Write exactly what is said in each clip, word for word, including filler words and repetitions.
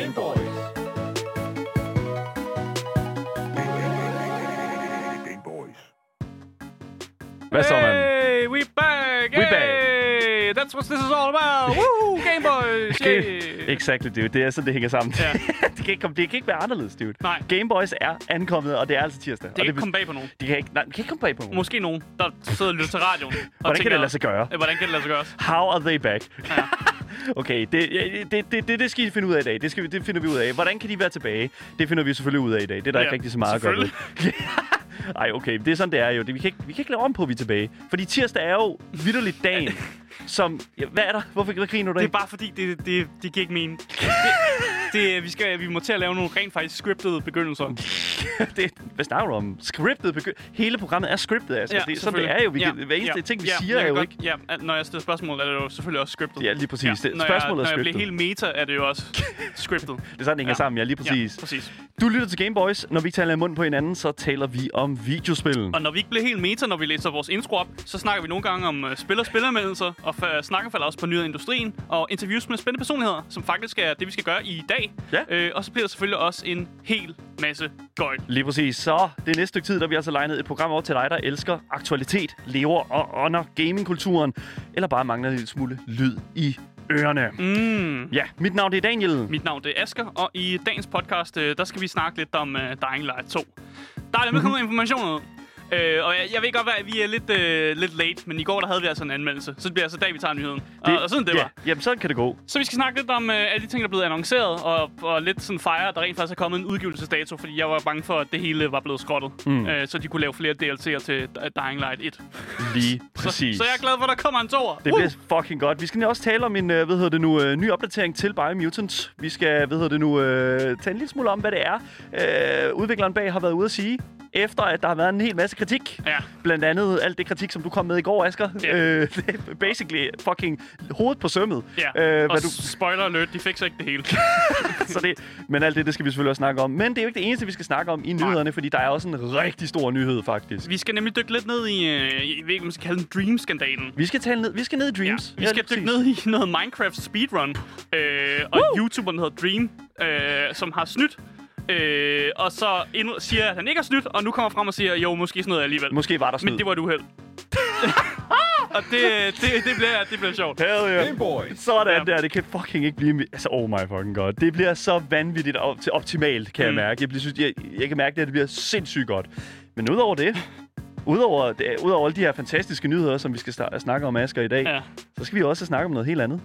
Gameboys. Gameboys. Hvad så, man? Hey, we back! We back! Hey, that's what this is all about! Woo! Gameboys! Yeah. Exakt, dude. Det er sådan, det hænger sammen. Ja. det, kan ikke, det kan ikke være anderledes, dude. Nej. Gameboys er ankommet, og det er altså tirsdag. Det kan og ikke det, komme bag på nogen. Det kan ikke, nej, det kan ikke komme bag på nogen. Måske nogen, der sidder og lytter til radioen. Hvordan tænker, kan det lade sig gøre? Hvordan kan det lade sig gøre? How are they back? Ja. Okay, det, det, det, det, det skal I finde ud af i dag. Det, skal vi, det finder vi ud af. Hvordan kan de være tilbage? Det finder vi selvfølgelig ud af i dag. Det er der ja, ikke rigtig så meget at gøre med. Ej, okay. Det er sådan, det er jo. Det, vi, kan ikke, vi kan ikke lave om på, vi er tilbage. Fordi tirsdag er jo vitterligt dagen, som... Ja, hvad er der? Hvorfor hvad griner du der? Det er bare fordi, det, det, det giver ikke mening. Det, det, vi, skal, vi må til at lave nogle rent faktisk scriptede begyndelser. det, hvad snakker du om? Scriptede begyndelser? Hele programmet er scriptet, altså. Ja, det, sådan det er jo. Vi, ja. Hver eneste ja. ting, vi ja. siger, ja, er jo godt, ikke... Ja, når jeg stiller spørgsmål, er det jo selvfølgelig også scriptet. Ja, lige præcis. Ja. Når jeg, spørgsmålet er scriptet. Når jeg bliver helt meta, er det jo også scriptet. Det er sådan, det hænger ja. sammen. Ja, lige præcis. Ja, præcis. Du lytter til Gameboys. Når vi taler i munden på hinanden, så taler vi om videospil. Og når vi ikke bliver helt meta, når vi læser vores intro op, så snakker vi nogle gange om uh, spil- og spillermeldelser, og f- snakker falder også på nyheder i industrien, og interviews med spændende personligheder, som faktisk er det, vi skal gøre i dag. Ja. Uh, og så bliver der selvfølgelig også en hel masse gøjt. Lige præcis. Så det næste stykke tid, der vi altså legnet et program over til dig, der elsker aktualitet, lever og ånder gamingkulturen, eller bare mangler en lille smule lyd i ørerne. Mm. Ja, mit navn det er Daniel. Mit navn det er Asger, og i dagens podcast, uh, der skal vi snakke lidt om uh, Dying Light to. Der er nemlig kommet informationer ud. Øh, og jeg, jeg ved godt, at vi er lidt, øh, lidt late, men i går der havde vi altså en anmeldelse. Så det bliver altså dag, vi tager nyheden. Det, og, og sådan det yeah. var. Jamen, sådan kan det gå. Så vi skal snakke lidt om øh, alle de ting, der er blevet annonceret, og, og lidt sådan fejre, der rent faktisk er kommet en udgivelsesdato, fordi jeg var bange for, at det hele var blevet skrottet. Mm. Øh, så de kunne lave flere D L C'er til Dying Light et. Lige præcis. Så, så jeg er glad for, at der kommer en toer. Det bliver uh! fucking godt. Vi skal også tale om en hvad hedder det nu, ny opdatering til Biomutant. Vi skal hvad hedder det nu, øh, tage en lille smule om, hvad det er. Øh, udvikleren bag har været ude at sige, efter at der har været en hel masse kritik. Ja. Blandt andet alt det kritik, som du kom med i går, Asger. Yeah. Øh, det er basically fucking hovedet på sømmet. Yeah. Øh, og du... spoiler alert, de fik så ikke det hele. så det... Men alt det, det skal vi selvfølgelig også snakke om. Men det er jo ikke det eneste, vi skal snakke om i nyhederne, Nej. fordi der er også en rigtig stor nyhed, faktisk. Vi skal nemlig dykke lidt ned i, jeg ved ikke, man skal kalde den Dream-skandalen. Vi skal, tale ned... vi skal ned i Dreams. Ja. Vi skal ja, dykke ned i noget Minecraft speedrun. Øh, og YouTuberen hedder Dream, øh, som har snydt. Øh, og så endnu siger, at han ikke har snydt, og nu kommer frem og siger, jo, måske snød jeg alligevel. Måske var der snød. Men det var et uheld. og det, det, det, bliver, det bliver sjovt. Hell yeah. Gameboy. Sådan ja. der, det kan fucking ikke blive... Altså, oh my fucking god. Det bliver så vanvittigt op- optimalt, kan mm. jeg mærke. Jeg, bliver, jeg, jeg kan mærke, at det bliver sindssygt godt. Men udover det... Udover, det, udover alle de her fantastiske nyheder, som vi skal sta- snakke om, Asger, i dag, ja. så skal vi også snakke om noget helt andet.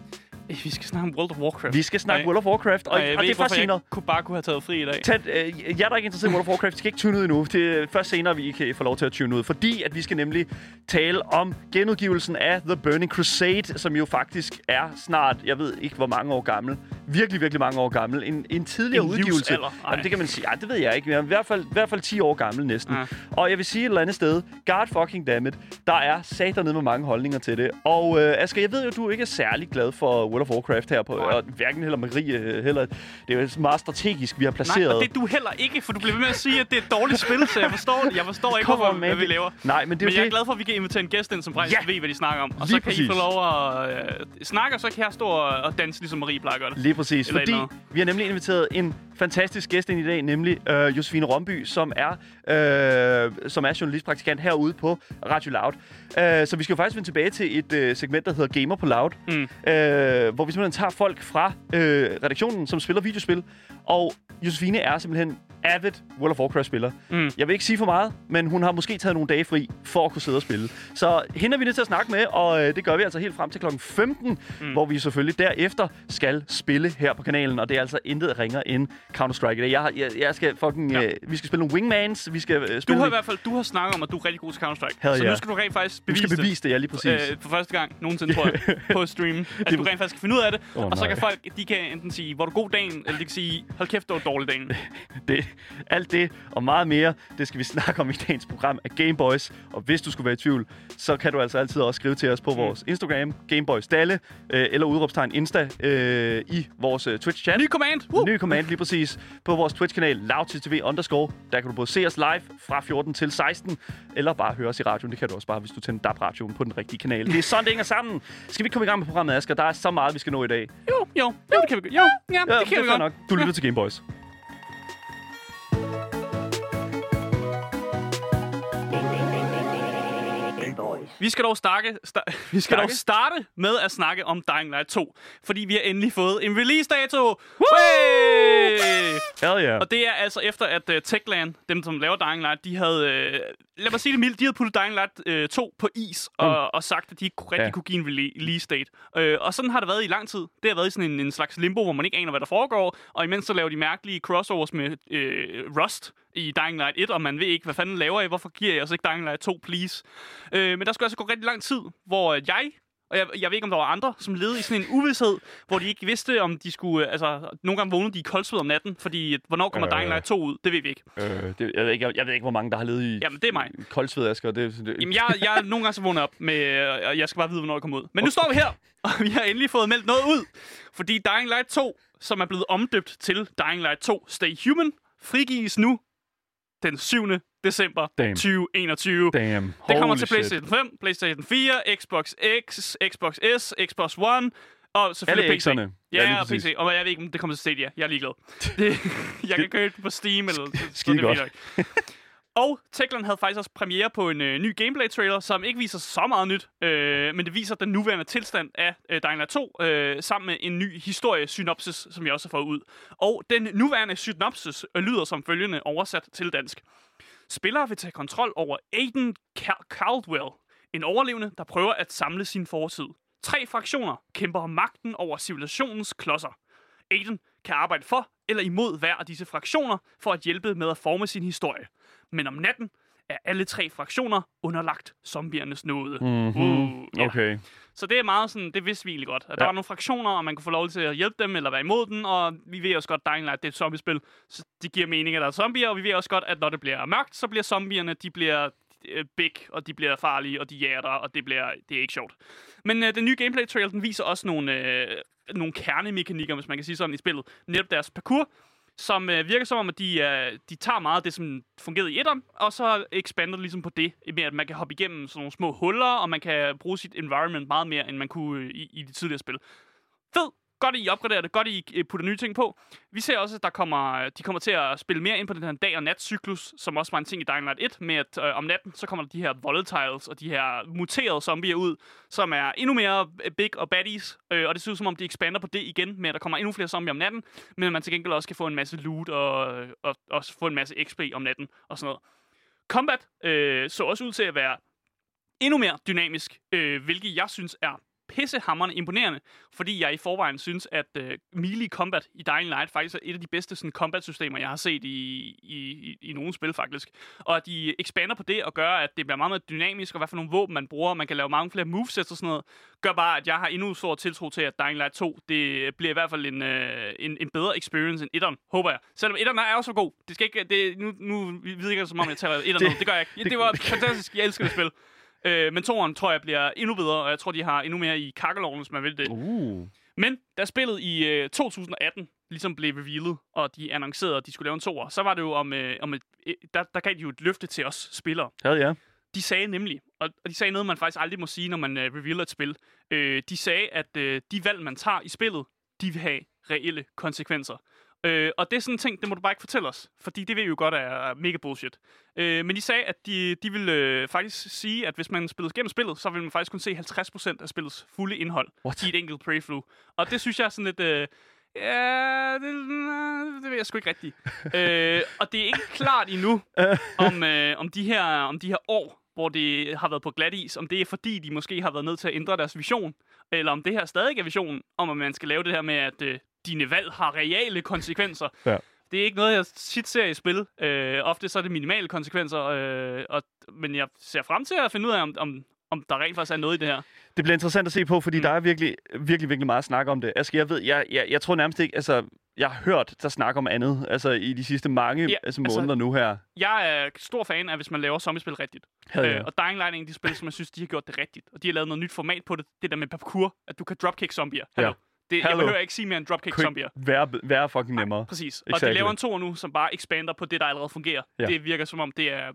Vi skal snakke om World of Warcraft. Vi skal snakke Ej. World of Warcraft, og, Ej, og det er først senere. Jeg kunne bare kunne have taget fri i dag. Tag, øh, jeg er da ikke interesseret i World of Warcraft. Vi skal ikke tune ud endnu. Det er først senere, vi kan få lov til at tune ud. Fordi at vi skal nemlig tale om genudgivelsen af The Burning Crusade, som jo faktisk er snart, jeg ved ikke hvor mange år gammel. Virkelig, virkelig mange år gammel. En, en tidligere en udgivelse. Jamen, det kan man sige. Ej, det ved jeg ikke. Jeg er i hvert fald, i hvert fald ti år gammel næsten. Ej. Og jeg vil sige et eller andet sted. God fucking dammit. Der er sat dernede med mange holdninger til det. Og øh, Asger, jeg ved jo, du ikke er særlig glad for World of Warcraft her på, og hverken heller Marie heller. Det er jo meget strategisk, vi har placeret. Nej, og det er du heller ikke, for du bliver ved med at sige, at det er et dårligt spil, så jeg forstår det. Jeg forstår ikke, hvorfor, hvad vi laver. Nej, men det er men jeg det. er glad for, at vi kan invitere en gæst ind, som faktisk ja. ved, hvad de snakker om. Og Lige så kan præcis. I få lov at øh, snakke, og så kan jeg stå og danse, ligesom Marie plejer at gøre det. Lige præcis, Eller fordi noget. vi har nemlig inviteret en fantastisk gæst ind i dag, nemlig øh, Josefine Romby, som er, øh, som er journalistpraktikant herude på Radio Loud. Øh, så vi skal jo faktisk vende tilbage til et øh, segment, der hedder Gamer på Loud, mm. øh, hvor vi simpelthen tager folk fra øh, redaktionen, som spiller videospil, og Josefine er simpelthen avid World of Warcraft-spiller. Mm. Jeg vil ikke sige for meget, men hun har måske taget nogle dage fri for at kunne sidde og spille. Så hende er vi nødt til at snakke med, og øh, det gør vi altså helt frem til klokken femten, mm. hvor vi selvfølgelig derefter skal spille her på kanalen, og det er altså intet ringer end Counter Strike i dag. Jeg, har, jeg, jeg skal fucking, ja. øh, vi skal spille nogle wingmans, vi skal øh, spille... Du har nogle... i hvert fald, du har snakket om, at du er rigtig god til Counter Strike. Hell så yeah. nu skal du rent faktisk bevise, du skal bevise det. det ja, lige præcis. Øh, for første gang nogensinde, tror jeg, på stream, at det... du rent faktisk kan finde ud af det, oh, og nej. så kan folk, de kan enten sige, hvor du god dagen, eller de kan sige, hold kæft, du var dårlig dagen. det... Alt det og meget mere, det skal vi snakke om i dagens program af Gameboys. Og hvis du skulle være i tvivl, så kan du altså altid også skrive til os på vores Instagram, GameboysDalle, øh, eller udråbstegn Insta øh, i vores øh, Twitch-chat. Ny command! Uh! Ny command, lige præcis. På vores Twitch-kanal, LouTV underscore. Der kan du både se os live fra fjorten til seksten, eller bare høre os i radioen. Det kan du også bare, hvis du tænder D A B-radioen på den rigtige kanal. Det er sådan, det hænger sammen. Skal vi komme i gang med programmet, Asger? Der er så meget, vi skal nå i dag. Jo, jo. Jo, det kan vi, jo, ja, ja, det kan det vi godt. Nok. Du lytter ja. til Gameboys. Vi skal dog starte, sta- vi skal dog starte med at snakke om Dying Light to, fordi vi har endelig fået en release-dato. Hell yeah. Og det er altså efter, at uh, Techland, dem som laver Dying Light, de havde, uh, lad mig sige det mildt, de havde puttet Dying Light uh, to på is og, mm. og sagt, at de ikke rigtig yeah. kunne give en release-date. Uh, og sådan har det været i lang tid. Det har været i sådan en, en slags limbo, hvor man ikke aner, hvad der foregår, og imens så laver de mærkelige crossovers med uh, Rust i Dying Light et, og man ved ikke, hvad fanden laver I? Hvorfor giver jeg os ikke Dying Light to, please? Øh, men der skulle altså gå rigtig lang tid, hvor jeg, og jeg, jeg ved ikke, om der var andre, som levede i sådan en uvished, hvor de ikke vidste, om de skulle, altså, nogle gange vågnede de i koldsved om natten, fordi hvornår kommer øh, Dying Light to ud? Det ved vi ikke. Øh, det, jeg, ved ikke jeg, jeg ved ikke, hvor mange, der har levet i Jamen, det er mig. koldsved, Asger. Det, det. Jamen, jeg, jeg er nogle gange så vågnet op med, og jeg skal bare vide, hvornår det kommer ud. Men nu står vi her, og vi har endelig fået meldt noget ud, fordi Dying Light to, som er blevet omdøbt til Dying Light to Stay Human, frigives nu den syvende december Damn. tyve enogtyve. Damn. Det kommer til PlayStation shit. fem, PlayStation fire, Xbox X, Xbox S, Xbox One og selvfølgelig P C. Ja, og P C. Og jeg ved ikke, om det kommer til Stadia. Jeg er ligeglad. Det, jeg kan købe det på Steam eller sådan noget. Og Techland havde faktisk også premiere på en øh, ny gameplay-trailer, som ikke viser så meget nyt, øh, men det viser den nuværende tilstand af øh, Dying Light to, øh, sammen med en ny historiesynopsis, som jeg også har fået ud. Og den nuværende synopsis øh, lyder som følgende, oversat til dansk. Spillere vil tage kontrol over Aiden Caldwell, en overlevende, der prøver at samle sin fortid. Tre fraktioner kæmper om magten over civilisationens klodser. Aiden kan arbejde for eller imod hver af disse fraktioner for at hjælpe med at forme sin historie. Men om natten er alle tre fraktioner underlagt zombiernes nåde. Mm-hmm. Uh, yeah. Okay. Så det er meget sådan, det vidste vi egentlig godt. At ja. Der var nogle fraktioner, og man kunne få lov til at hjælpe dem eller være imod den, og vi ved også godt, at Dying Light, det er et zombiespil, så det giver mening, at der er zombier, og vi ved også godt, at når det bliver mørkt, så bliver zombierne, de bliver big, og de bliver farlige, og de jager dig, og det bliver, det er ikke sjovt. Men øh, den nye gameplay-trail, den viser også nogle, øh, nogle kernemekanikker, hvis man kan sige sådan, i spillet. Netop deres parkour, som øh, virker som om, at de, øh, de tager meget af det, som fungerede i etteren, og så ekspander ligesom på det, med at man kan hoppe igennem sådan nogle små huller, og man kan bruge sit environment meget mere, end man kunne øh, i, i de tidligere spil. Fed! Godt, I opgraderer det. Godt, I putter nye ting på. Vi ser også, at der kommer, de kommer til at spille mere ind på den her dag- og natcyklus, som også var en ting i Dying Light et, med at øh, om natten, så kommer der de her Volatiles og de her muterede zombier ud, som er endnu mere big og baddies, øh, og det ser ud som om, de ekspander på det igen, med at der kommer endnu flere zombier om natten, men man til gengæld også kan få en masse loot og, og også få en masse X P om natten og sådan noget. Combat øh, så også ud til at være endnu mere dynamisk, øh, hvilket jeg synes er pissehammerende imponerende, fordi jeg i forvejen synes, at øh, melee combat i Dying Light faktisk er et af de bedste sådan, combat-systemer, jeg har set i, i, i, i nogle spil, faktisk. Og de ekspander på det og gør, at det bliver meget mere dynamisk, og hvad for nogle våben man bruger, man kan lave mange flere movesets og sådan noget, gør bare, at jeg har endnu stor tiltro til, at Dying Light to, det bliver i hvert fald en, øh, en, en bedre experience end etteren, håber jeg. Selvom etteren er også god. Det skal ikke, det, nu, nu ved jeg ikke, som om jeg taler etteren det, det gør jeg ikke. Det var fantastisk. Jeg elsker det spil. Øh, men toren tror jeg bliver endnu bedre, og jeg tror, de har endnu mere i kakkeloven, hvis man vil det. Uh. Men da spillet i øh, to tusind atten ligesom blev revealet, og de annoncerede, at de skulle lave en toer, så var det jo om, øh, om et, øh, der, der gav de jo et løfte til os spillere. Ja, ja. De sagde nemlig, og de sagde noget, man faktisk aldrig må sige, når man øh, revealer et spil. Øh, de sagde, at øh, de valg, man tager i spillet, de vil have reelle konsekvenser. Øh, og det er sådan en ting, det må du bare ikke fortælle os, fordi det ved I jo godt er mega bullshit. Øh, men de sagde, at de, de ville øh, faktisk sige, at hvis man spillede gennem spillet, så ville man faktisk kun se halvtreds procent af spillets fulde indhold What? i et enkelt playthrough. Og det synes jeg er sådan lidt... Øh, ja, det, det ved jeg sgu ikke rigtigt. øh, og det er ikke klart endnu, om, øh, om, de her, om de her år, hvor det har været på glat is, om det er fordi, de måske har været nødt til at ændre deres vision, eller om det her stadig er visionen, om at man skal lave det her med, at... Øh, dine valg har reale konsekvenser. Ja. Det er ikke noget, jeg tit ser i spil. Øh, ofte så er det minimale konsekvenser, øh, og, men jeg ser frem til at finde ud af, om, om, om der rent faktisk er noget i det her. Det bliver interessant at se på, fordi mm. der er virkelig, virkelig, virkelig meget at snakke om det. Asger, jeg ved, jeg, jeg, jeg tror nærmest ikke, altså, jeg har hørt der snakker om andet, altså i de sidste mange ja, altså, måneder altså, nu her. Jeg er stor fan af, hvis man laver zombiespil rigtigt. Øh, og Dying Light er en af de spil, som jeg synes, de har gjort det rigtigt. Og de har lavet noget nyt format på det, det der med parkour, at du kan dropkick zombier. Ja. Det, jeg behøver ikke sige mere end dropkick zombier. Være, være fucking nemmere. Nej, præcis. Og exactly. De laver en to nu, som bare expander på det, der allerede fungerer. Ja. Det virker som om, det er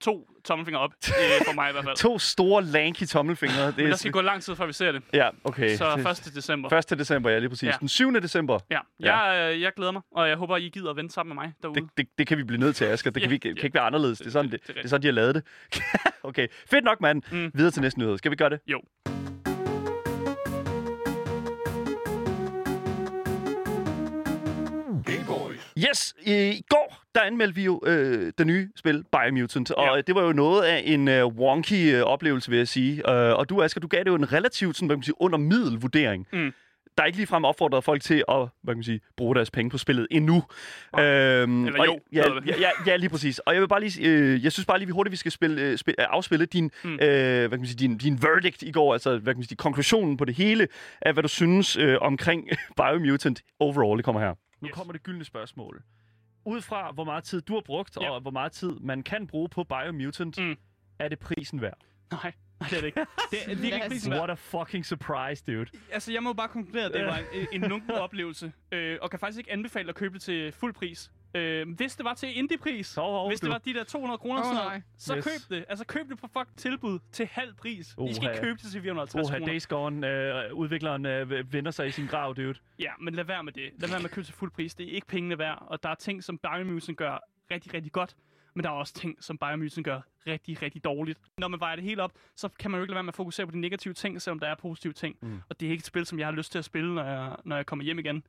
to tommelfingre op, for mig i hvert fald. To store, lanky tommelfingre. Det Men der skal gå lang tid, før vi ser det. Ja, okay. Så første december. første december, ja, lige præcis. Ja. Den syvende december. Ja, ja. Jeg, øh, jeg glæder mig, og jeg håber, I gider at vente sammen med mig derude. Det, det, det kan vi blive nødt til, Asger. Det kan, ja, vi, kan ja. ikke være anderledes. Det er sådan, det, det, det, det er sådan de har lavet det. Okay, fedt nok, mand. Mm. Videre til næste nyhed. Skal vi gøre det? Jo. Yes, i går, der anmeldte vi jo øh, det nye spil, Biomutant, og ja. det var jo noget af en øh, wonky øh, oplevelse, vil jeg sige. Øh, og du, Asger, du gav det jo en relativt sådan, hvad kan man sige, undermiddel vurdering. Mm. Der er ikke ligefrem opfordret folk til at hvad kan man sige, bruge deres penge på spillet endnu. Okay. Øhm, Eller jo. Ja, ja, ja, ja, lige præcis. Og jeg vil bare lige, øh, jeg synes bare lige, vi hurtigt vi skal spille, spil, afspille din, mm. øh, hvad kan man sige, din, din verdict i går, altså hvad kan man sige, konklusionen på det hele, af hvad du synes øh, omkring Biomutant overall. Det kommer her. Nu yes. kommer det gyldne spørgsmål. Ud fra, hvor meget tid du har brugt, ja. og hvor meget tid man kan bruge på Biomutant, mm. er det prisen værd? Nej, det er det ikke. Det er virkelig ikke prisen værd. What a fucking surprise, dude. Altså, jeg må bare konkludere, at det var en, en lunken oplevelse, øh, og kan faktisk ikke anbefale at købe det til fuld pris. Øh, hvis det var til indie-pris, oh, oh, hvis det du. var de der to hundrede kroner, oh, sådan, så yes. køb det. Altså køb det på fuck tilbud til halv pris. Oha. I skal købe det til fire hundrede og halvtreds kroner. Oha, Days Gone, øh, udvikleren øh, vender sig i sin grav, dude. Ja, men lad være med det. Lad være med at købe til fuld pris. Det er ikke pengene værd, og der er ting, som Biomutant gør rigtig, rigtig godt. Men der er også ting, som Biomutant gør rigtig, rigtig dårligt. Når man vejer det helt op, så kan man jo ikke lade være med at fokusere på de negative ting, selvom der er positive ting. Mm. Og det er ikke et spil, som jeg har lyst til at spille, når jeg, når jeg kommer hjem igen.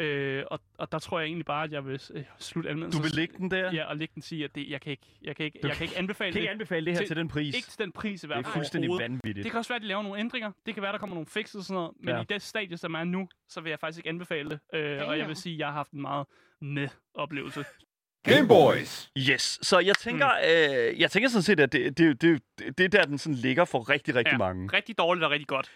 Øh, og, og der tror jeg egentlig bare, at jeg vil øh, slutte anmeldelsen. Du vil lægge den der? Ja, og lægge den sige, at det, jeg kan ikke, jeg kan ikke, jeg kan ikke anbefale kan det. Kan ikke anbefale det her til, til den pris. Ikke til den pris i hvert fald. Det er fuldstændig vanvittigt. Det kan også være, at de laver nogle ændringer. Det kan være, der kommer nogle fixes og sådan noget. Men ja. i det stadie, som er nu, så vil jeg faktisk ikke anbefale det. Øh, og jeg vil sige, at jeg har haft en meget med oplevelse. Gameboys! Yes, så jeg tænker, mm. øh, jeg tænker sådan set, at det, det, det, det, det der, den sådan ligger for rigtig, rigtig ja, mange. Rigtig dårligt og rigtig godt.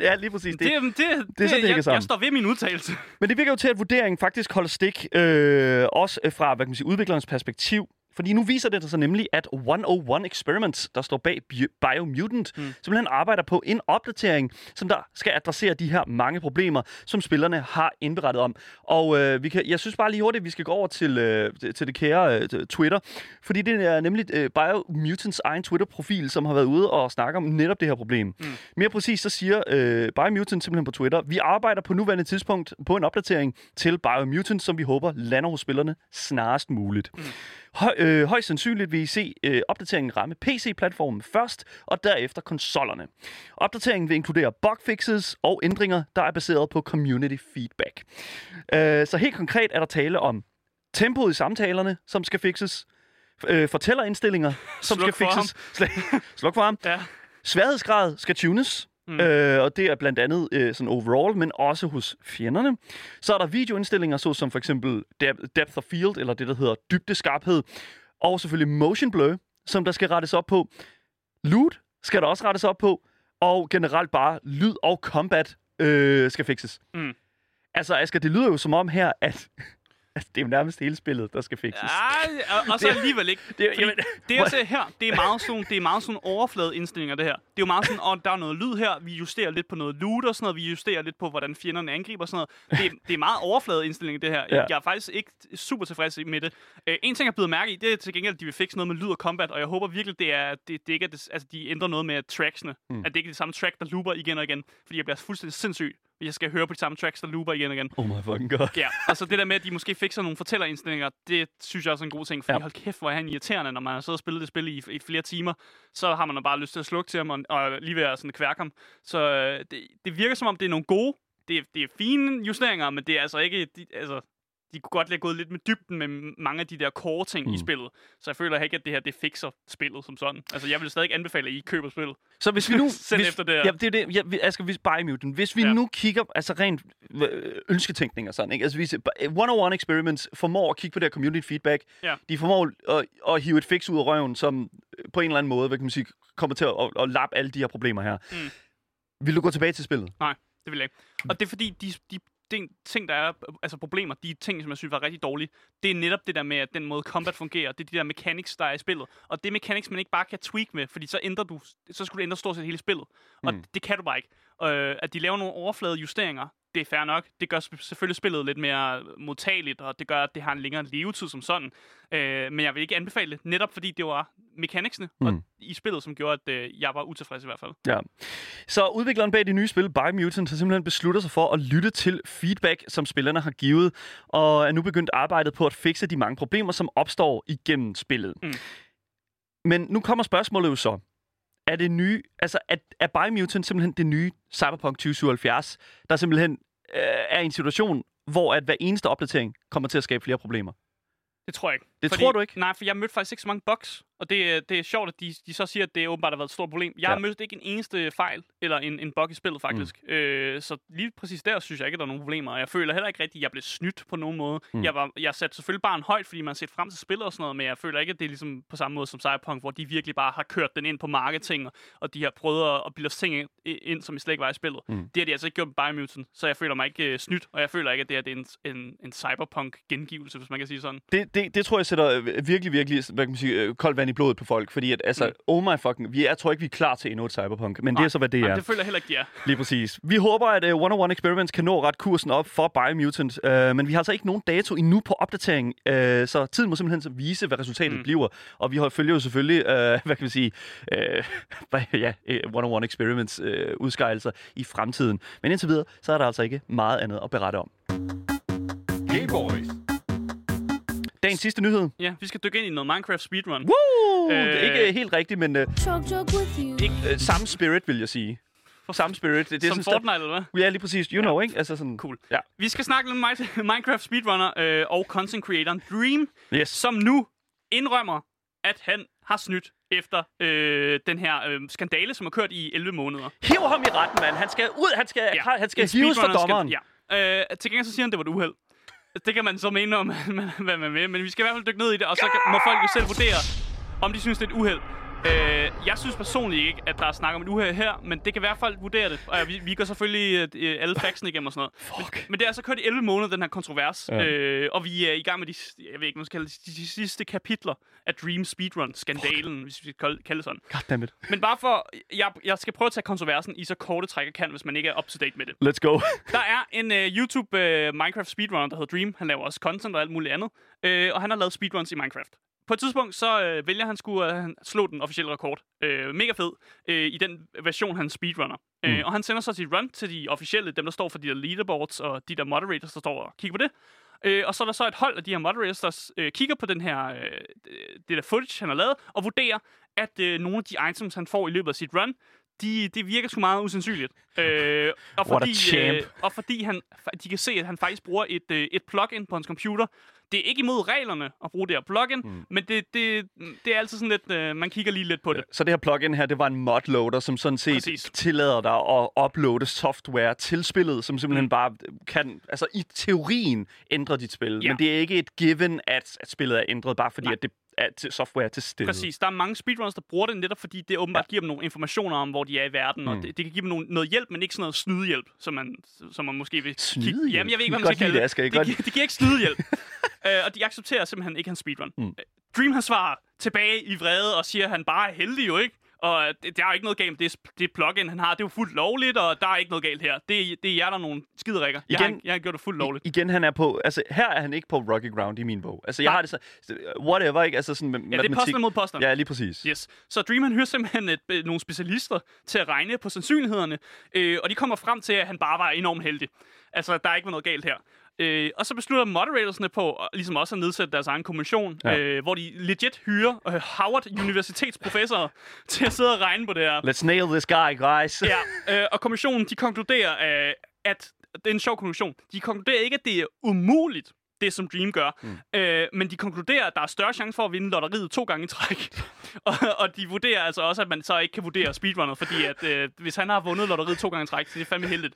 Ja, lige præcis. Det, det, det, det er sådan, det hænger sammen. Jeg står ved min udtalelse. Men det virker jo til, at vurderingen faktisk holder stik, øh, også fra hvad kan man sige, udviklerens perspektiv. Fordi nu viser det så nemlig, at et hundrede og en Experiments, der står bag Biomutant, mm. simpelthen arbejder på en opdatering, som der skal adressere de her mange problemer, som spillerne har indberettet om. Og øh, vi kan, jeg synes bare lige hurtigt, at vi skal gå over til, øh, til det kære øh, Twitter. Fordi det er nemlig øh, Biomutants egen Twitter-profil, som har været ude og snakke om netop det her problem. Mm. Mere præcis så siger øh, Biomutant simpelthen på Twitter, vi arbejder på nuværende tidspunkt på en opdatering til Biomutant, som vi håber lander hos spillerne snarest muligt. Mm. Hø- øh, højst sandsynligt vil I se øh, opdateringen ramme P C-platformen først, og derefter konsollerne. Opdateringen vil inkludere bugfixes og ændringer, der er baseret på community feedback. Øh, så helt konkret er der tale om tempoet i samtalerne, som skal fixes, øh, fortællerindstillinger, som Sluk skal fixes, Sluk for ham. Ja. Sværhedsgrad skal tunes. Mm. Øh, og det er blandt andet øh, sådan overall, men også hos fjenderne. Så er der videoindstillinger, såsom for eksempel deb- depth of field, eller det, der hedder dybdeskarphed. Og selvfølgelig motion blur, som der skal rettes op på. Loot skal der også rettes op på. Og generelt bare lyd og combat øh, skal fikses. Mm. Altså, Asger, det lyder jo som om her, at... Altså, det er jo nærmest hele spillet, der skal fikses. Ja, og, og så alligevel ikke. Det, jamen, det jeg ser her, det er meget sådan, det er meget sådan overfladeindstillinger, det her. Det er jo meget sådan, og der er noget lyd her, vi justerer lidt på noget loot og sådan noget, vi justerer lidt på, hvordan fjenderne angriber og sådan noget. Det, det er meget overfladeindstillinger, det her. Ja. Jeg er faktisk ikke super tilfreds med det. Øh, en ting, jeg bliver mærke i, det er til gengæld, at de vil fikse noget med lyd og combat, og jeg håber virkelig, det er, det, det ikke er det, altså, de ændrer noget med tracksene. Mm. At det ikke er det samme track, der looper igen og igen, fordi jeg bliver fuldstændig sindssyg. Jeg skal høre på de samme tracks, der looper igen og igen. Oh my fucking god. Ja, og så det der med, at de måske fikser nogle fortællerindstillinger, det synes jeg også er en god ting, for ja. hold kæft, hvor er han irriterende, når man har siddet og spillet det spil i, i flere timer, så har man bare lyst til at slukke til ham, og, og lige ved at sådan kværke ham. Så det, det virker som om, det er nogle gode, det, det er fine justeringer, men det er altså ikke... De, altså de kunne godt lige have gået lidt med dybden med mange af de der core ting mm. i spillet. Så jeg føler ikke, at det her, det fikser spillet som sådan. Altså, jeg vil stadig anbefale, at I køber spillet. Så hvis vi nu... Selv hvis, efter det her. Ja, det er det. Ja, vi, Asger, vi Biomutant. Hvis vi ja. nu kigger, altså rent ønsketænkning og sådan, ikke? Altså, vi ser, et hundrede og en Experiments formår at kigge på det her community feedback. Ja. De formår at, at hive et fix ud af røven, som på en eller anden måde, hvad kan man sige, kommer til at, at, at lappe alle de her problemer her. Mm. Vil du gå tilbage til spillet? Nej, det vil jeg ikke. Og det er fordi, de... de ting, ting, der er altså problemer, de ting, som jeg synes var rigtig dårlige, det er netop det der med, at den måde combat fungerer, det er de der mechanics, der er i spillet. Og det er mechanics, man ikke bare kan tweak med, fordi så ændrer du, så skulle du ændre stort set hele spillet. Og mm. det kan du bare ikke. Øh, at de laver nogle overflade justeringer, det er fair nok. Det gør selvfølgelig spillet lidt mere modtageligt, og det gør, at det har en længere levetid som sådan. Øh, men jeg vil ikke anbefale det, netop fordi det var mekaniksene mm. og i spillet, som gjorde, at øh, jeg var utilfreds i hvert fald. Ja. Så udvikleren bag det nye spil, Biomutant, har simpelthen besluttet sig for at lytte til feedback, som spillerne har givet, og er nu begyndt arbejdet på at fikse de mange problemer, som opstår igennem spillet. Mm. Men nu kommer spørgsmålet jo så. Er det nye, altså er, er Biomutant simpelthen det nye Cyberpunk tyve syvoghalvfjerds, der simpelthen øh, er i en situation, hvor at hver eneste opdatering kommer til at skabe flere problemer? Det tror jeg ikke. Det fordi, tror du ikke? Nej, for jeg mødte faktisk ikke så mange bugs, og det, det er sjovt, at de, de så siger, at det åbenbart har været et stort problem. Jeg ja. mødte ikke en eneste fejl eller en, en bug i spillet, faktisk. Mm. Øh, så lige præcis der synes jeg ikke, at der er nogen problemer, og jeg føler heller ikke rigtigt, at jeg blev snydt på nogen måde. Mm. Jeg, var, jeg satte selvfølgelig bare en højt, fordi man har set frem til spillet og sådan noget, men jeg føler ikke, at det er ligesom på samme måde som Cyberpunk, hvor de virkelig bare har kørt den ind på marketing, og de har prøvet at bilde os ting ind, som i slet ikke var i spillet. Mm. Det har de altså ikke gjort med Biomutant, så jeg føler mig ikke snydt, og jeg føler ikke, at det, her, det er en, en, en Cyberpunk-gengivelse, hvis man kan sige sådan. Det Det, det tror jeg sætter virkelig, virkelig hvad kan man sige, koldt vand i blodet på folk, fordi at, altså, mm. oh my fucking, vi, jeg tror ikke, vi er klar til endnu et Cyberpunk, men nej, det er så, hvad det nej, er. Det føler jeg heller ikke, de er. Lige præcis. Vi håber, at uh, et hundrede og en Experiments kan nå ret kursen op for Biomutant, uh, men vi har altså ikke nogen dato endnu på opdateringen, uh, så tiden må simpelthen så vise, hvad resultatet mm. bliver, og vi følger jo selvfølgelig, uh, hvad kan man sige, uh, ja, et hundrede og en Experiments uh, udskejelser i fremtiden. Men indtil videre, så er der altså ikke meget andet at berette om. Gameboys. Dagens sidste nyhed. Ja, vi skal dykke ind i noget Minecraft speedrun. Woo! Øh, det er ikke helt rigtigt, men øh, ikke, øh, samme spirit, vil jeg sige. Samme spirit. Det er som Fortnite, der, eller hvad? Ja, lige præcis. You ja. know, ikke? Altså sådan, cool. Ja. Vi skal snakke lidt om Minecraft speedrunner øh, og content creator Dream, yes. som nu indrømmer, at han har snydt efter øh, den her øh, skandale, som har kørt i elleve måneder. Hiv ham i retten, mand. Han skal ud. Han skal, ja. han skal hives for dommeren. Skal, ja. øh, til gengæld så siger han, det var et uheld. Det kan man så mene om, hvad man vil, men vi skal i hvert fald dykke ned i det, og så må folk jo selv vurdere, om de synes, det er et uheld. Øh, jeg synes personligt ikke, at der er snak om et uheld her, men det kan i hvert fald vurdere det. Og vi, vi går selvfølgelig øh, alle faxene igennem og sådan noget. Men, men det er altså kørt i elleve måneder, den her kontrovers, ja. øh, og vi er i gang med de, jeg ved ikke, man skal kalde det, de sidste kapitler af Dream Speedrun-skandalen, hvis vi skal kalde sådan. Goddammit. Men bare for, jeg, jeg skal prøve at tage kontroversen i så korte træk, jeg kan, hvis man ikke er up-to-date med det. Let's go. Der er en øh, YouTube øh, Minecraft speedrunner, der hedder Dream. Han laver også content og alt muligt andet, øh, og han har lavet speedruns i Minecraft. På et tidspunkt, så øh, vælger han skulle øh, slå den officielle rekord. Øh, mega fed. Øh, I den version, han speedrunner. Mm. Øh, og han sender så sit run til de officielle, dem der står for de der leaderboards, og de der moderators, der står og kigger på det. Øh, og så er der så et hold af de her moderators, der øh, kigger på den her, øh, det der footage, han har lavet, og vurderer, at øh, nogle af de items, han får i løbet af sit run, de, det virker sgu meget usandsynligt. Øh, og, fordi, øh, og fordi han, de kan se, at han faktisk bruger et, øh, et plugin på hans computer. Det er ikke imod reglerne at bruge det her plugin, mm. men det, det, det er altid sådan lidt, øh, man kigger lige lidt på det. Ja, så det her plugin her, det var en modloader, som sådan set Præcis. tillader dig at uploade software til spillet, som simpelthen mm. bare kan, altså i teorien, ændre dit spil. Ja. Men det er ikke et given, at, at spillet er ændret, bare fordi Nej. at det at software er til stede. Præcis. Der er mange speedrunners, der bruger det netop, fordi det åbenbart ja. giver dem nogle informationer om, hvor de er i verden, mm. og det, det kan give dem nogle, noget hjælp, men ikke sådan noget snydehjælp, som man, som man måske vil... Snydehjælp? Jamen, jeg ved ikke, hvad man skal kalde det. Det, det, gi- det giver ikke snydehjælp. uh, og de accepterer simpelthen ikke hans speedrun. Mm. Dream har svaret tilbage i vrede og siger, at han bare er heldig jo, ikke? Og det, der er jo ikke noget galt med det, det plugin, han har. Det er jo fuldt lovligt, og der er ikke noget galt her. Det, det er jer, der er nogle skiderikker. Jeg, igen, har, jeg har gjort det fuldt lovligt. Igen, han er på... Altså, her er han ikke på rocky ground i min bog. Altså, jeg Nej. har det så... Whatever, ikke? Altså, sådan med ja, matematik. Det er poster mod poster. Ja, lige præcis. Yes. Så Dream, han hører simpelthen et, nogle specialister til at regne på sandsynlighederne, øh, og de kommer frem til, at han bare var enormt heldig. Altså, der er ikke noget galt her. Øh, og så beslutter moderatorsne på, ligesom også at nedsætte deres egen kommission, ja. øh, hvor de legit hyrer øh, Howard Universitetsprofessorer til at sidde og regne på det her. Let's nail this guy, guys. ja, øh, og kommissionen, de konkluderer, øh, at det er en sjov konklusion. De konkluderer ikke, at det er umuligt, det som Dream gør, mm. øh, men de konkluderer, at der er større chance for at vinde lotteriet to gange i træk. og, og de vurderer altså også, at man så ikke kan vurdere speedrunner, fordi at øh, hvis han har vundet lotteriet to gange i træk, så er det fandme heldigt.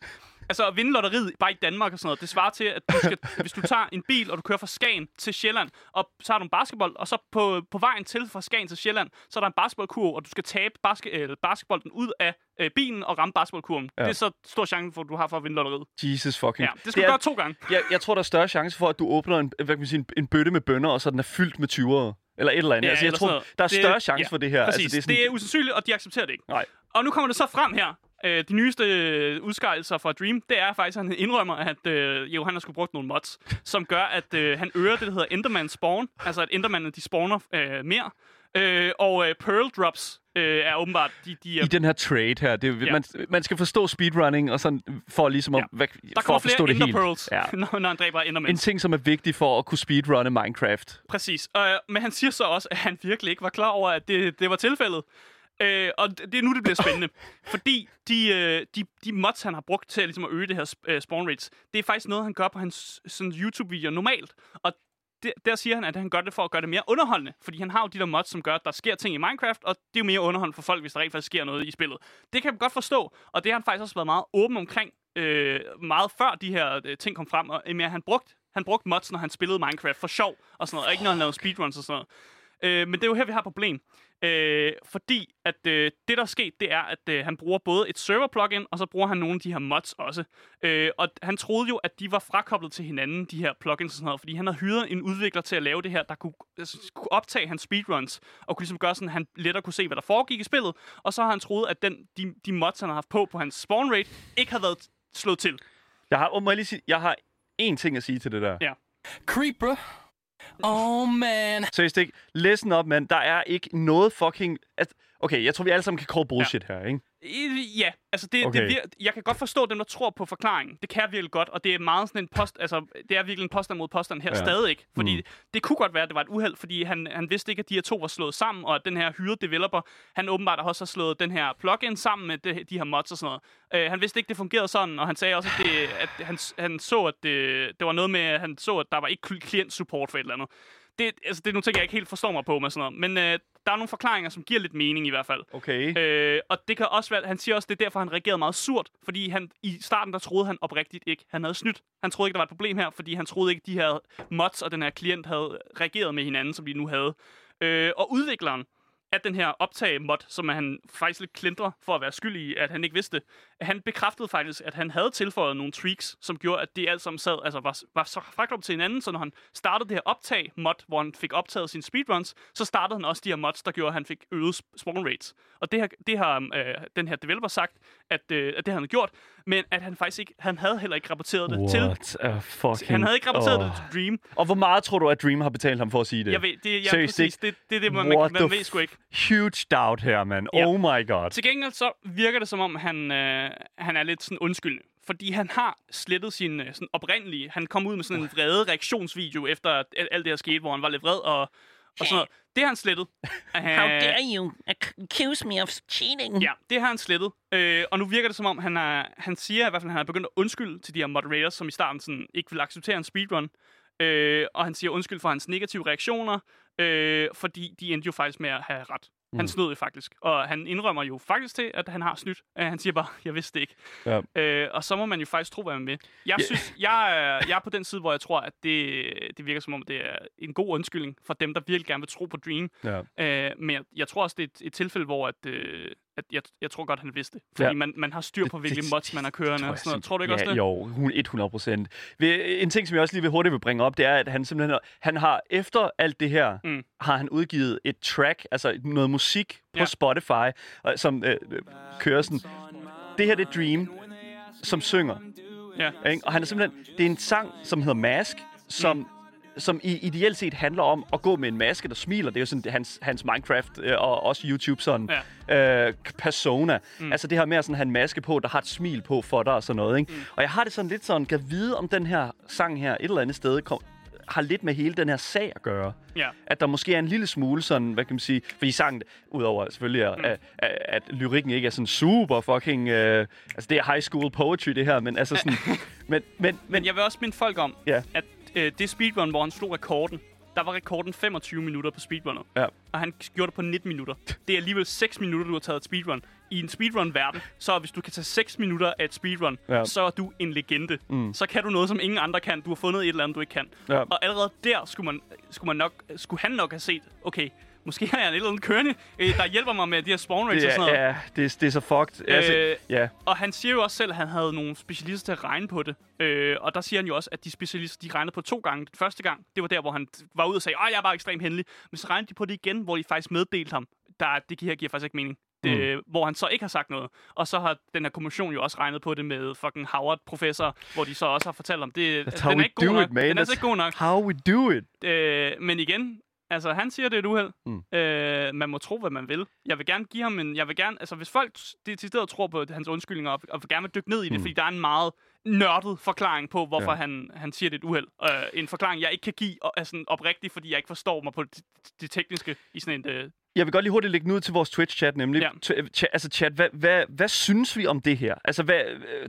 Altså at vinde lotteriet bare i Danmark og sådan noget, det svarer til, at du skal, hvis du tager en bil, og du kører fra Skagen til Sjælland, og så har du en basketball, og så på, på vejen til fra Skagen til Sjælland, så er der en basketballkurve, og du skal tabe baske, øh, basketballen ud af øh, bilen og ramme basketballkurven. Ja. Det er så stor chance for, at du har for at vinde lotteriet. Jesus fucking. Ja, det skal det du er, gøre to gange. Jeg, jeg tror, der er større chance for, at du åbner en, hvad kan man sige, en, en bøtte med bønner, og så den er fyldt med tyvere. Eller et eller andet. Ja, altså, jeg tror, noget. Der er større det, chance ja, for det her. Altså, det, er sådan... det er usandsynligt, og de accepterer det ikke. Nej. Og nu kommer det så frem her. Øh, de nyeste udskejelser fra Dream, det er faktisk, at han indrømmer, at øh, jo, han har sgu brugt nogle mods, som gør, at øh, han øger det, der hedder Enderman spawn. Altså, at Endermanene, de spawner øh, mere. Øh, og øh, Pearl Drops øh, er åbenbart... De, de er... I den her trade her, det, ja. man, man skal forstå speedrunning, og sådan for ligesom at, ja. væk, der for at forstå det helt. Der kommer flere Ender Pearls, ja. når han dræber Endermænd. En ting, som er vigtig for at kunne speedrunne Minecraft. Præcis. Øh, men han siger så også, at han virkelig ikke var klar over, at det, det var tilfældet. Øh, og det er nu, det bliver spændende. Fordi de, de, de mods, han har brugt til ligesom at øge det her sp- spawn rates, det er faktisk noget, han gør på hans sådan, YouTube-video normalt. Og det, der siger han, at han gør det for at gøre det mere underholdende. Fordi han har jo de der mods, som gør, at der sker ting i Minecraft, og det er jo mere underholdende for folk, hvis der rent faktisk sker noget i spillet. Det kan man godt forstå, og det har han faktisk også været meget åben omkring, øh, meget før de her øh, ting kom frem. Og mere, han brugte han brugt mods, når han spillede Minecraft for sjov, og sådan noget, og ikke når han lavede speedruns og sådan noget. Øh, men det er jo her, vi har et problem. Øh, fordi at øh, det, der er sket, det er, at øh, han bruger både et server-plugin, og så bruger han nogle af de her mods også. Øh, og han troede jo, at de var frakoblet til hinanden, de her plugins og sådan noget, fordi han havde hyret en udvikler til at lave det her, der kunne, altså, kunne optage hans speedruns, og kunne ligesom gøre sådan, at han lettere kunne se, hvad der foregik i spillet. Og så har han troet, at den, de, de mods, han har haft på på hans spawn rate, ikke har været slået til. Jeg har, må jeg lige sige, jeg har én ting at sige til det der. Ja. Creeper. Oh, man. Seriøst ikke? Listen up, man. Der er ikke noget fucking... Okay, jeg tror, vi alle sammen kan call bullshit ja. her, ikke? Ja, altså det, okay. det vir- jeg kan godt forstå dem, der tror på forklaringen. Det kan jeg virkelig godt, og det er meget sådan en post, altså det er virkelig en påstand mod påstand her ja. stadig ikke, fordi mm. det kunne godt være, at det var et uheld, fordi han, han vidste ikke, at de her to var slået sammen, og at den her hyrede developer, han åbenbart også har slået den her plugin sammen med det, de her mods og sådan noget. Uh, han vidste ikke, det fungerede sådan, og han sagde også, at, det, at han, han så, at det, det var noget med, at han så, at der var ikke klientsupport for et eller andet. Det, altså, det er nogle ting, jeg ikke helt forstår mig på med sådan noget, men øh, der er nogle forklaringer, som giver lidt mening i hvert fald. Okay. Øh, og det kan også være, han siger også, det er derfor, han reagerede meget surt, fordi han i starten, der troede han oprigtigt ikke, han havde snydt. Han troede ikke, der var et problem her, fordi han troede ikke, de her mods og den her klient havde reageret med hinanden, som de nu havde. Øh, og udvikleren af den her optage-mod, som han faktisk lidt klindrer for at være skyldig, at han ikke vidste, han bekræftede faktisk, at han havde tilføjet nogle tweaks, som gjorde, at det alt sammen sad, altså var, var så fragtrum til hinanden, så når han startede det her optag-mod, hvor han fik optaget sine speedruns, så startede han også de her mods, der gjorde, at han fik øget spawn rates. Og det har, det har øh, den her developer sagt, at, øh, at det har han gjort, men at han faktisk ikke, han havde heller ikke rapporteret det What til. Fucking... Han havde ikke rapporteret oh. det til Dream. Og hvor meget tror du, at Dream har betalt ham for at sige det? Jeg ved, det, ja, Seriøst, præcis. Det, det er det, man, man, man ved sgu ikke. Huge doubt her, man. Ja. Oh my god. Til gengæld så virker det, som om han, øh, han er lidt sådan undskyldende. Fordi han har slettet sin øh, sådan oprindelige... Han kom ud med sådan en vrede reaktionsvideo, efter at alt det her skete, hvor han var lidt vred og, og sådan noget. Det har han slettet. How dare you accuse me of cheating? Ja, det har han slettet. Øh, og nu virker det, som om han, er, han siger, i hvert fald, han har begyndt at undskylde til de her moderators, som i starten sådan, ikke vil acceptere en speedrun. Øh, og han siger undskyld for hans negative reaktioner, øh, fordi de endte jo faktisk med at have ret. Han mm. snød jo faktisk, og han indrømmer jo faktisk til, at han har snydt. Uh, han siger bare, jeg vidste det ikke. Ja. Øh, og så må man jo faktisk tro, hvad man vil. Jeg, yeah. synes, jeg, jeg er på den side, hvor jeg tror, at det, det virker som om, det er en god undskyldning for dem, der virkelig gerne vil tro på Dream. Ja. Øh, men jeg, jeg tror også, det er et, et tilfælde, hvor at, øh, at jeg, jeg tror godt, han vidste. Fordi ja. man, man har styr på, hvilke mods man har kørende. Tror, og sådan noget. Tror du ikke ja, også det? Jo, hundrede procent. En ting, som jeg også lige vil hurtigt vil bringe op, det er, at han simpelthen har, han har efter alt det her, mm. har han udgivet et track, altså noget musik på ja. Spotify, som øh, kører sådan, det her det er Dream, som synger. Ja. Og han er simpelthen, det er en sang, som hedder Mask, som... Mm. som i ideelt set handler om at gå med en maske, der smiler. Det er jo sådan hans, hans Minecraft øh, og også YouTube sådan ja. øh, persona. Mm. Altså det her med at sådan have en maske på, der har et smil på for dig og sådan noget. Ikke? Mm. Og jeg har det sådan lidt sådan, kan vide om den her sang her et eller andet sted kom, har lidt med hele den her sag at gøre. Ja. At der måske er en lille smule sådan, hvad kan man sige, fordi sangen, udover selvfølgelig, er, mm. at, at, at lyrikken ikke er sådan super fucking, øh, altså det er high school poetry det her, men altså sådan, men, men, men, men jeg vil også minde folk om, ja. at det speedrun, hvor han slog rekorden, der var rekorden femogtyve minutter på speedrunner. Ja. Og han gjorde det på nitten minutter. Det er alligevel seks minutter, du har taget et speedrun. I en speedrun-verden, så hvis du kan tage seks minutter af et speedrun, ja. Så er du en legende. Mm. Så kan du noget, som ingen andre kan. Du har fundet et eller andet, du ikke kan. Ja. Og allerede der skulle, man, skulle, man nok, skulle han nok have set, okay, måske har jeg en eller anden kørende, der hjælper mig med de her spawn rates og sådan noget. Ja, det er, det er så fucked. Altså, øh, yeah. Og han siger jo også selv, at han havde nogle specialister til at regne på det. Øh, og der siger han jo også, at de specialister, de regnede på to gange. Den første gang, det var der, hvor han var ude og sagde, åh, jeg er bare ekstremt heldig. Men så regnede de på det igen, hvor de faktisk meddelte ham, der det her giver faktisk ikke mening. Det, mm. Hvor han så ikke har sagt noget. Og så har den her kommission jo også regnet på det med fucking Harvard-professor, hvor de så også har fortalt om, det, den er ikke god nok. Den er altså ikke god nok. How we do it. Øh, men igen... Altså, han siger, det er et uheld. Mm. Øh, man må tro, hvad man vil. Jeg vil gerne give ham en... Jeg vil gerne... Altså, hvis folk det til stedet tror på hans undskyldninger, og, og vil gerne vil dykke ned i det, mm. fordi der er en meget nørdet forklaring på, hvorfor ja. han, han siger, det er et uheld. Øh, en forklaring, jeg ikke kan give og, altså, oprigtigt, fordi jeg ikke forstår mig på det, det tekniske i sådan en... Øh... Jeg vil godt lige hurtigt lægge den ud til vores Twitch-chat, nemlig. Ja. T- t- altså, chat, hvad, hvad, hvad synes vi om det her? Altså, hvad,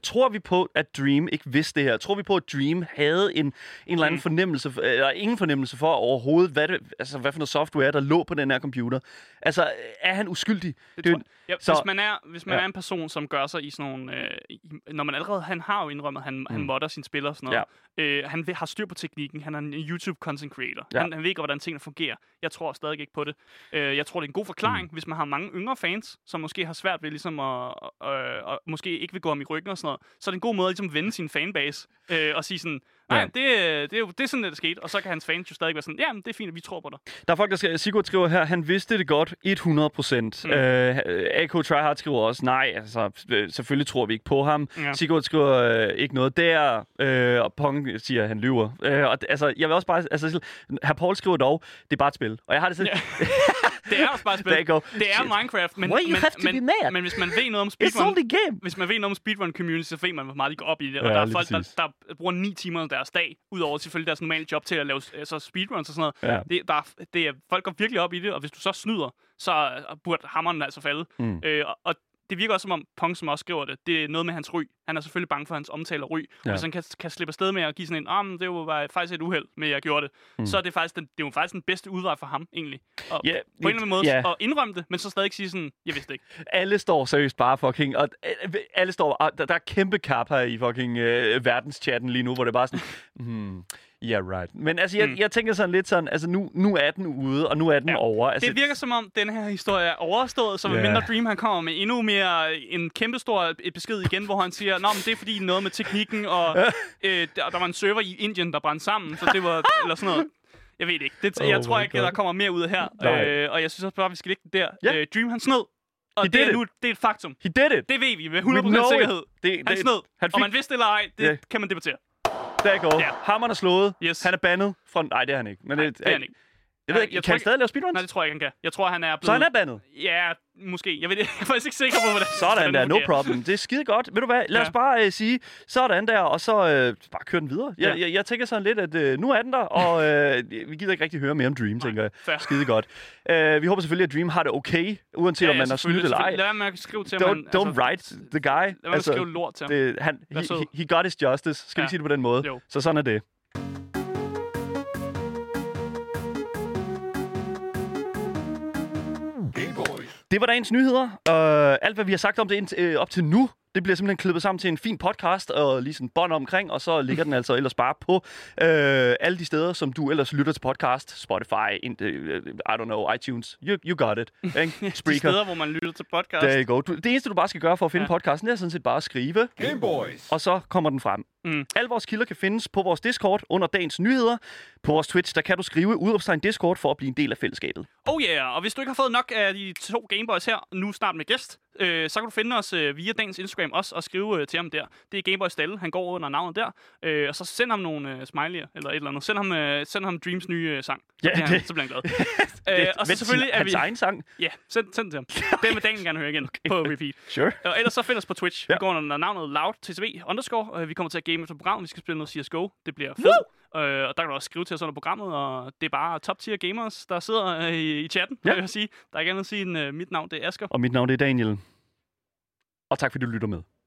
tror vi på, at Dream ikke vidste det her? Tror vi på, at Dream havde en, en eller anden mm. fornemmelse, eller ingen fornemmelse for overhovedet, hvad, det, altså, hvad for noget software, der lå på den her computer? Altså, er han uskyldig? Det det, ja, så, hvis man, er, hvis man ja. er en person, som gør sig i sådan nogle... Øh, i, når man allerede... Han har jo indrømmet, at han, mm. han modder sine spillere og sådan noget. Ja. Øh, han vil, har styr på teknikken. Han er en YouTube-content creator. Ja. Han, han ved ikke, hvordan tingene fungerer. Jeg tror stadig ikke på det. Øh, jeg tror, det er en god forklaring, mm. hvis man har mange yngre fans, som måske har svært ved ligesom at, øh, og måske ikke vil gå om i ryggen og sådan noget, så er det en god måde at ligesom vende sin fanbase øh, og sige sådan, nej, ja. det, det, er jo, det er sådan, det er sket, og så kan hans fans jo stadig være sådan, ja, det er fint, vi tror på dig. Der er folk, der skriver, Sigurd skriver her, han vidste det godt hundrede procent. Mm. Øh, A K Tryhard skriver også, nej, altså, selvfølgelig tror vi ikke på ham. Ja. Sigurd skriver øh, ikke noget der, øh, og Pong siger, han lyver. Øh, og, altså, jeg vil også bare, altså, herr Paul skriver dog, det er bare et spil, og jeg har det sådan... Ja. Det er også bare spil. Det er shit. Minecraft, men men, men, men hvis man ved noget om speedrun, hvis man ved noget om speedrun community, så ved man hvor meget de går op i det, og ja, der er folk der, der bruger ni timer af deres dag udover selvfølgelig deres normale job til at lave altså speedruns og sådan noget. Ja. Det der det er folk går virkelig op i det, og hvis du så snyder, så burde hammeren altså falde. Mm. Øh, og, og det virker også som om Pong, som også skriver det, det er noget med hans ryg. Han er selvfølgelig bange for hans omtale og ryg. Ja. Hvis han kan, kan slippe afsted med at give sådan en, ah, men det var faktisk et uheld med, at jeg gjorde det, mm. så er det faktisk den, det er jo faktisk den bedste udvej for ham, egentlig. Og yeah, på en eller anden måde yeah. at indrømme det, men så stadig sige sådan, jeg vidste ikke. Alle står seriøst bare fucking, og alle står, og der, der er kæmpe kap her i fucking øh, verdenschatten lige nu, hvor det bare sådan, hmm... Yeah, right. Men altså, jeg, mm. jeg tænker sådan lidt sådan, altså nu, nu er den ude, og nu er den ja. over. Altså, det virker som om, den her historie er overstået, så yeah. mindre Dream, han kommer med endnu mere en kæmpestor et besked igen, hvor han siger, nå, men det er fordi noget med teknikken, og øh, der, der var en server i Indien, der brændte sammen, så det var, eller sådan noget. Jeg ved ikke. Det, oh jeg tror ikke, God. der kommer mere ud her, øh, og jeg synes også bare, vi skal lægge det der. Yeah. Øh, Dream, han snød. Og det er, nu, det er et faktum. He did it. Det ved vi med hundrede procent sikkerhed. Det, han det, snød. Han fik... Og man vidste eller ej, det yeah. kan man debattere. Der går. Yeah. Hammeren er slået. Yes. Han er bandet fra... Nej, det er han ikke. Men nej, det, det er han ikke. Jeg ved ikke, jeg kan han stadig lave speedruns? Nej, det tror jeg ikke, han kan. Jeg tror, han er blevet... Så han er bandet? Ja, måske. Jeg, ved, jeg er faktisk ikke sikker på, hvordan... Sådan der, no problem. Det er skide godt. Ved du hvad, lad os ja. bare uh, sige sådan der, og så uh, bare køre den videre. Jeg, ja. jeg, jeg tænker sådan lidt, at uh, nu er den der, og uh, vi gider ikke rigtig høre mere om Dream, tænker jeg. Fair. Skide godt. Uh, vi håber selvfølgelig, at Dream har det okay, uanset ja, ja, om man har snydt eller ej. Lad være med at skrive til ham. Don't, don't write the guy. Lad være med at skrive lort til ham. Det, han, he, he got his justice. Skal vi ja. sige det på den måde? Jo. Så sådan er det. Det var dagens nyheder. Uh, alt, hvad vi har sagt om det ind, øh, op til nu, det bliver simpelthen klippet sammen til en fin podcast og lige sådan bånd omkring, og så ligger den altså ellers bare på øh, alle de steder, som du ellers lytter til podcast. Spotify, ind, øh, I don't know, iTunes, you, you got it. Ikke? Spreaker. De steder, hvor man lytter til podcast. There you go. Du, det eneste, du bare skal gøre for at finde ja. podcasten, det er sådan set bare at skrive. Gameboys. Og så kommer den frem. Mm. Alle vores kilder kan findes på vores Discord under dagens nyheder. På vores Twitch, der kan du skrive udopstegn Discord for at blive en del af fællesskabet. Oh yeah, og hvis du ikke har fået nok af de to Gameboys her, nu snart med gæst, øh, så kan du finde os øh, via dagens Instagram også og skrive øh, til ham der. Det er GameboysDalle, han går under navnet der. Øh, og så send ham nogle øh, smiley'er eller et eller andet. Send ham, øh, send ham Dreams nye øh, sang. Ja, det, han, så bliver han glad. det, øh, og så selvfølgelig er vi... Hans egen sang? Ja, yeah, send, send den til ham. Den vil Daniel gerne høre igen okay. på repeat. Sure. Og ellers så find os på Twitch. Vi ja. går under navnet LouTV underscore. Og vi kommer til at game efter programmet. Vi skal spille noget C S G O. Det bliver fedt. Uh, og der kan du også skrive til os under programmet, og det er bare top-tier gamers, der sidder uh, i, i chatten, ja. vil jeg sige. Der er ikke andet at sige end, uh, mit navn det er Asger. Og mit navn det er Daniel. Og tak fordi du lytter med.